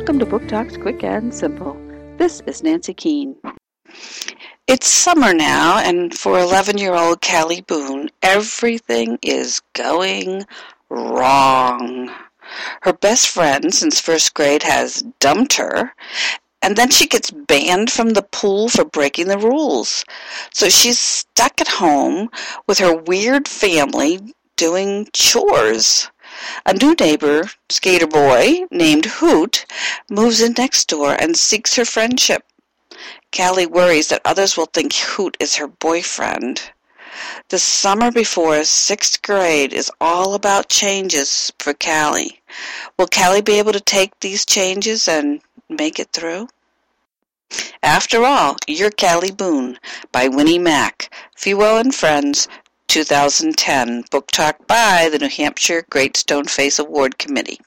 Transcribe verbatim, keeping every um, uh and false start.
Welcome to Book Talks Quick and Simple. This is Nancy Keane. It's summer now, and for eleven-year-old Callie Boone, everything is going wrong. Her best friend since first grade has dumped her, and then she gets banned from the pool for breaking the rules. So she's stuck at home with her weird family doing chores. A new neighbor, skater boy, named Hoot, moves in next door and seeks her friendship. Callie worries that others will think Hoot is her boyfriend. The summer before sixth grade is all about changes for Callie. Will Callie be able to take these changes and make it through? After All, You're Callie Boone by Winnie Mack, Feewell and Friends, two thousand ten, book talk by the New Hampshire Great Stone Face Award Committee.